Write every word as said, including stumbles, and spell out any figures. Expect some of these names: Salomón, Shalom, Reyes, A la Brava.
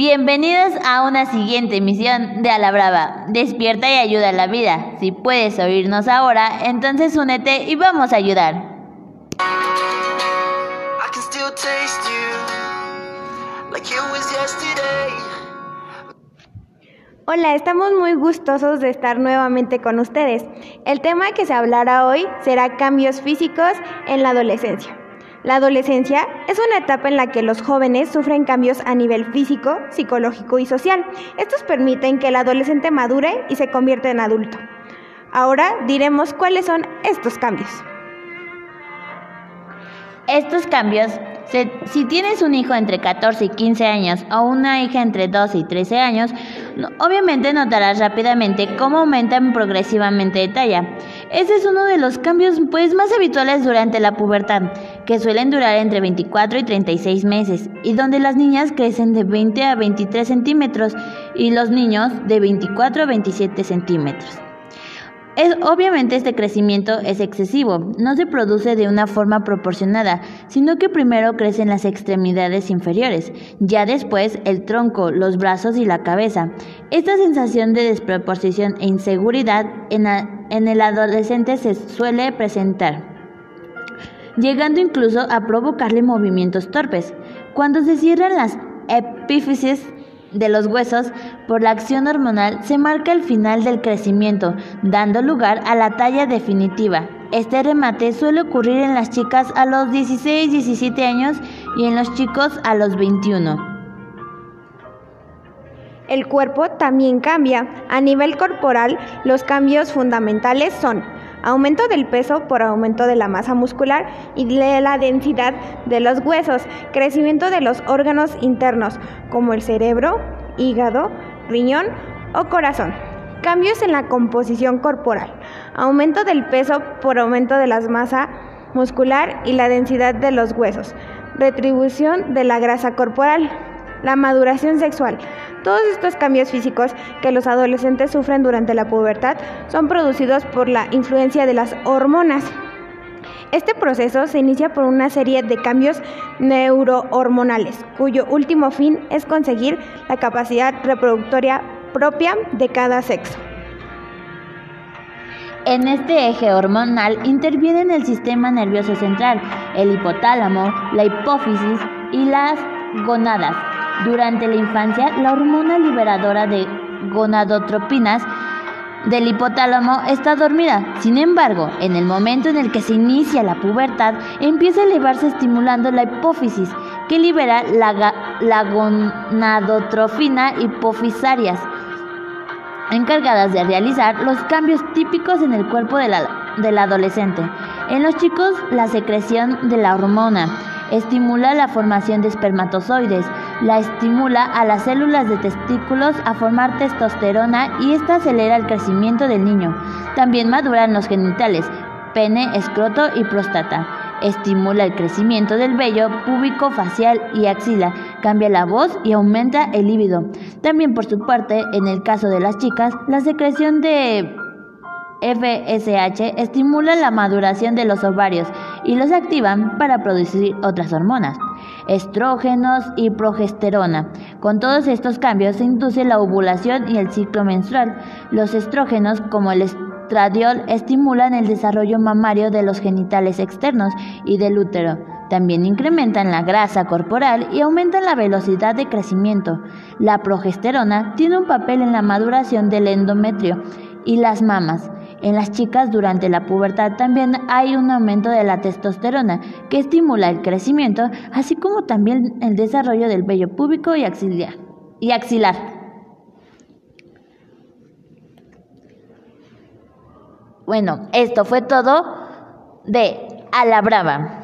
Bienvenidos a una siguiente emisión de A la Brava. Despierta y ayuda a la vida. Si puedes oírnos ahora, entonces únete y vamos a ayudar. Hola, estamos muy gustosos de estar nuevamente con ustedes. El tema que se hablará hoy será cambios físicos en la adolescencia. La adolescencia es una etapa en la que los jóvenes sufren cambios a nivel físico, psicológico y social. Estos permiten que el adolescente madure y se convierta en adulto. Ahora diremos cuáles son estos cambios. Estos cambios, se, si tienes un hijo entre catorce y quince años o una hija entre doce y trece años, obviamente notarás rápidamente cómo aumentan progresivamente de talla. Este es uno de los cambios pues, más habituales durante la pubertad, que suelen durar entre veinticuatro y treinta y seis meses, y donde las niñas crecen de veinte a veintitrés centímetros y los niños de veinticuatro a veintisiete centímetros. Es, obviamente este crecimiento es excesivo, no se produce de una forma proporcionada, sino que primero crecen las extremidades inferiores, ya después el tronco, los brazos y la cabeza. Esta sensación de desproporción e inseguridad en, la, en el adolescente se suele presentar, llegando incluso a provocarle movimientos torpes. Cuando se cierran las epífisis de los huesos por la acción hormonal se marca el final del crecimiento, dando lugar a la talla definitiva. Este remate suele ocurrir en las chicas a los dieciséis diecisiete años y en los chicos a los veintiuno. El cuerpo también cambia. A nivel corporal, los cambios fundamentales son aumento del peso por aumento de la masa muscular y de la densidad de los huesos, crecimiento de los órganos internos como el cerebro, hígado, riñón o corazón. Cambios en la composición corporal, aumento del peso por aumento de la masa muscular y la densidad de los huesos, retribución de la grasa corporal, la maduración sexual. Todos estos cambios físicos que los adolescentes sufren durante la pubertad son producidos por la influencia de las hormonas. Este proceso se inicia por una serie de cambios neurohormonales, cuyo último fin es conseguir la capacidad reproductora propia de cada sexo. En este eje hormonal intervienen el sistema nervioso central, el hipotálamo, la hipófisis y las gónadas. Durante la infancia, la hormona liberadora de gonadotropinas del hipotálamo está dormida. Sin embargo, en el momento en el que se inicia la pubertad, empieza a elevarse estimulando la hipófisis, que libera la, la gonadotrofina hipofisarias, encargadas de realizar los cambios típicos en el cuerpo de la, del adolescente. En los chicos, la secreción de la hormona estimula la formación de espermatozoides, la estimula a las células de testículos a formar testosterona y esta acelera el crecimiento del niño. También maduran los genitales, pene, escroto y próstata. Estimula el crecimiento del vello púbico, facial y axila, cambia la voz y aumenta el líbido. También por su parte, en el caso de las chicas, la secreción de F S H estimula la maduración de los ovarios y los activan para producir otras hormonas, estrógenos y progesterona. Con todos estos cambios se induce la ovulación y el ciclo menstrual. Los estrógenos, como el estradiol, estimulan el desarrollo mamario de los genitales externos y del útero. También incrementan la grasa corporal y aumentan la velocidad de crecimiento. La progesterona tiene un papel en la maduración del endometrio y las mamas. En las chicas durante la pubertad también hay un aumento de la testosterona que estimula el crecimiento, así como también el desarrollo del vello púbico y axilar. Y axilar. Bueno, esto fue todo de A la Brava.